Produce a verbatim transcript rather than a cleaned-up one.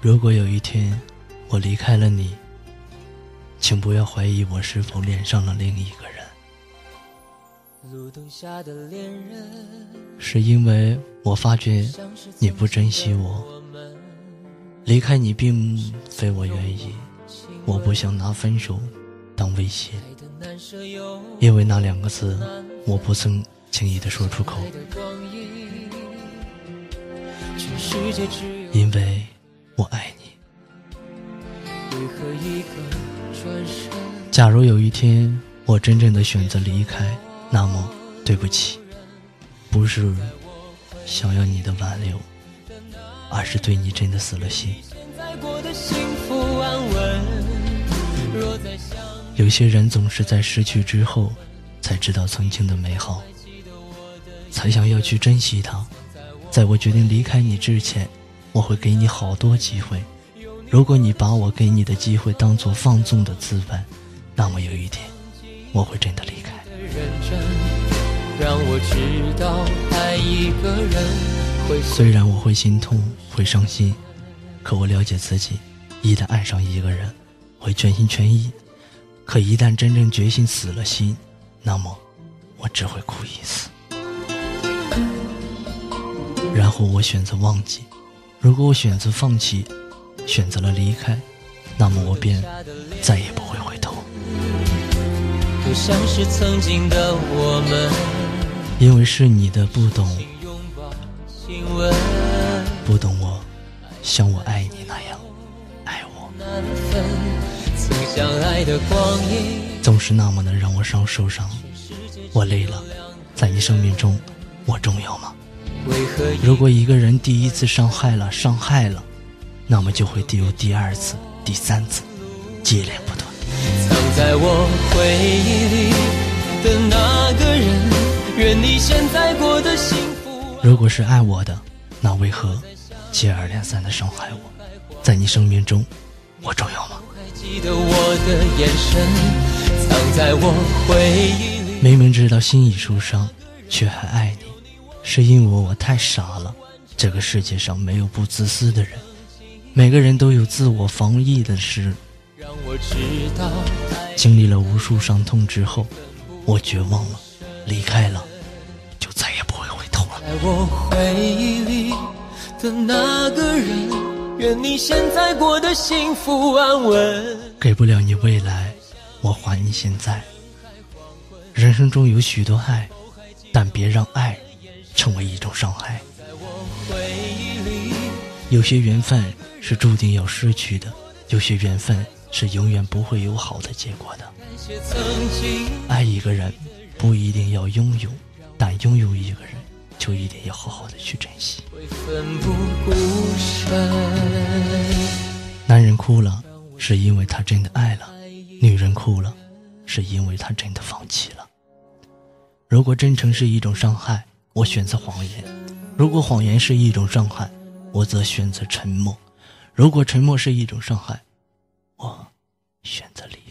如果有一天我离开了你，请不要怀疑我是否恋上了另一个人。路灯下的恋人，是因为我发觉你不珍惜我，离开你并非我愿意，我不想拿分手当威胁，因为那两个字我不曾轻易地说出口，因为我爱你。假如有一天我真正的选择离开，那么对不起，不是想要你的挽留，而是对你真的死了心。有些人总是在失去之后才知道曾经的美好，才想要去珍惜它。在我决定离开你之前，我会给你好多机会，如果你把我给你的机会当作放纵的资本，那么有一天我会真的离开。虽然我会心痛会伤心，可我了解自己，一旦爱上一个人会全心全意，可一旦真正决心死了心，那么我只会哭一次，然后我选择忘记。如果我选择放弃，选择了离开，那么我便再也不会回头。不像是曾经的我们，因为是你的不懂，不懂我，像我爱你那样爱我，总是那么的让我伤受伤。我累了，在你生命中我重要吗？如果一个人第一次伤害了伤害了，那么就会有第二次第三次，接连不断。藏在我回忆里的那个人，愿你现在过得幸福。如果是爱我的，那为何接二连三的伤害我？在你生命中我重要吗？明明知道心已受伤却还爱你，是因为我太傻了。这个世界上没有不自私的人，每个人都有自我防疫的事。经历了无数伤痛之后，我绝望了，离开了，就再也不会回头了。在我回忆里的那个人，愿你现在过得幸福安稳。给不了你未来，我还你现在。人生中有许多爱，但别让爱成为一种伤害。有些缘分是注定要失去的，有些缘分是永远不会有好的结果的。爱一个人不一定要拥有，但拥有一个人就一定要好好的去珍惜。男人哭了是因为他真的爱了，女人哭了是因为他真的放弃了。如果真诚是一种伤害，我选择谎言；如果谎言是一种伤害，我则选择沉默；如果沉默是一种伤害，我选择离开。